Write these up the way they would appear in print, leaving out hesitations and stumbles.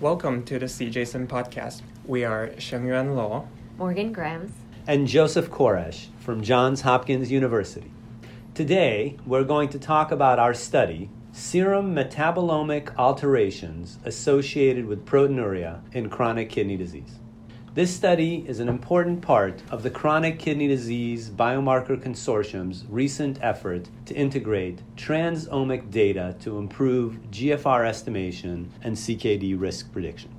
Welcome to the CJASN podcast. We are Shengyuan Luo, Morgan Grams, and Joseph Koresh from Johns Hopkins University. Today, we're going to talk about our study, Serum Metabolomic Alterations Associated with Proteinuria in Chronic Kidney Disease. This study is an important part of the Chronic Kidney Disease Biomarker Consortium's recent effort to integrate transomic data to improve GFR estimation and CKD risk prediction.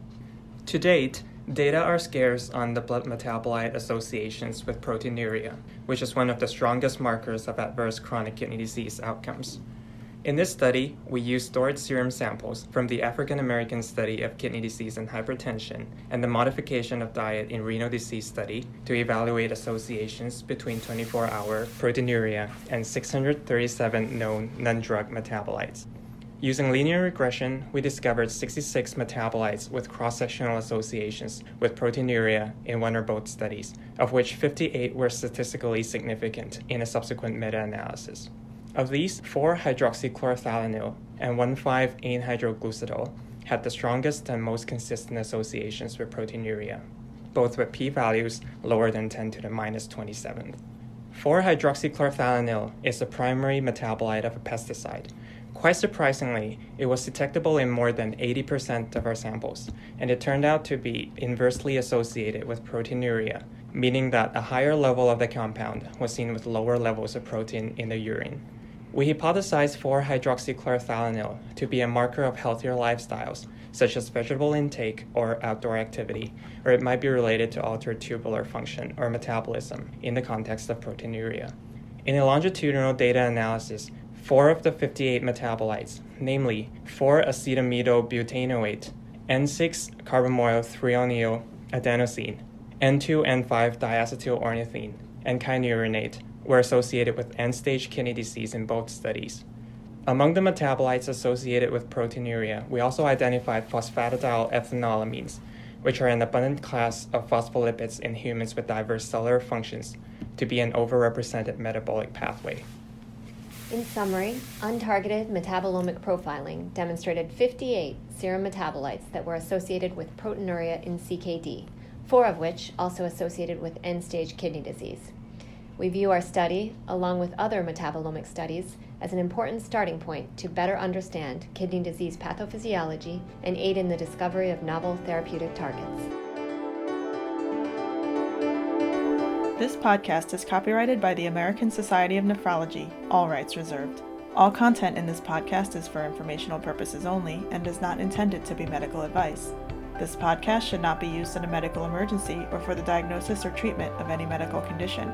To date, data are scarce on the blood metabolite associations with proteinuria, which is one of the strongest markers of adverse chronic kidney disease outcomes. In this study, we used stored serum samples from the African American study of kidney disease and hypertension and the modification of diet in renal disease study to evaluate associations between 24-hour proteinuria and 637 known non-drug metabolites. Using linear regression, we discovered 66 metabolites with cross-sectional associations with proteinuria in one or both studies, of which 58 were statistically significant in a subsequent meta-analysis. Of these, 4-hydroxychlorothalonil and 1,5-anhydroglucidol had the strongest and most consistent associations with proteinuria, both with p-values lower than 10 to the minus 27th. 4-hydroxychlorothalonil is the primary metabolite of a pesticide. Quite surprisingly, it was detectable in more than 80% of our samples, and it turned out to be inversely associated with proteinuria, meaning that a higher level of the compound was seen with lower levels of protein in the urine. We hypothesized 4-hydroxychlorothalonil to be a marker of healthier lifestyles, such as vegetable intake or outdoor activity, or it might be related to altered tubular function or metabolism in the context of proteinuria. In a longitudinal data analysis, 4 of the 58 metabolites, namely 4-acetamidobutanoate, N6-carbamoyl-threonine-adenosine, N2N5-diacetylornithine, and kynurenate, were associated with end-stage kidney disease in both studies. Among the metabolites associated with proteinuria, we also identified phosphatidylethanolamines, which are an abundant class of phospholipids in humans with diverse cellular functions, to be an overrepresented metabolic pathway. In summary, untargeted metabolomic profiling demonstrated 58 serum metabolites that were associated with proteinuria in CKD, 4 of which also associated with end-stage kidney disease. We view our study, along with other metabolomic studies, as an important starting point to better understand kidney disease pathophysiology and aid in the discovery of novel therapeutic targets. This podcast is copyrighted by the American Society of Nephrology, all rights reserved. All content in this podcast is for informational purposes only and is not intended to be medical advice. This podcast should not be used in a medical emergency or for the diagnosis or treatment of any medical condition.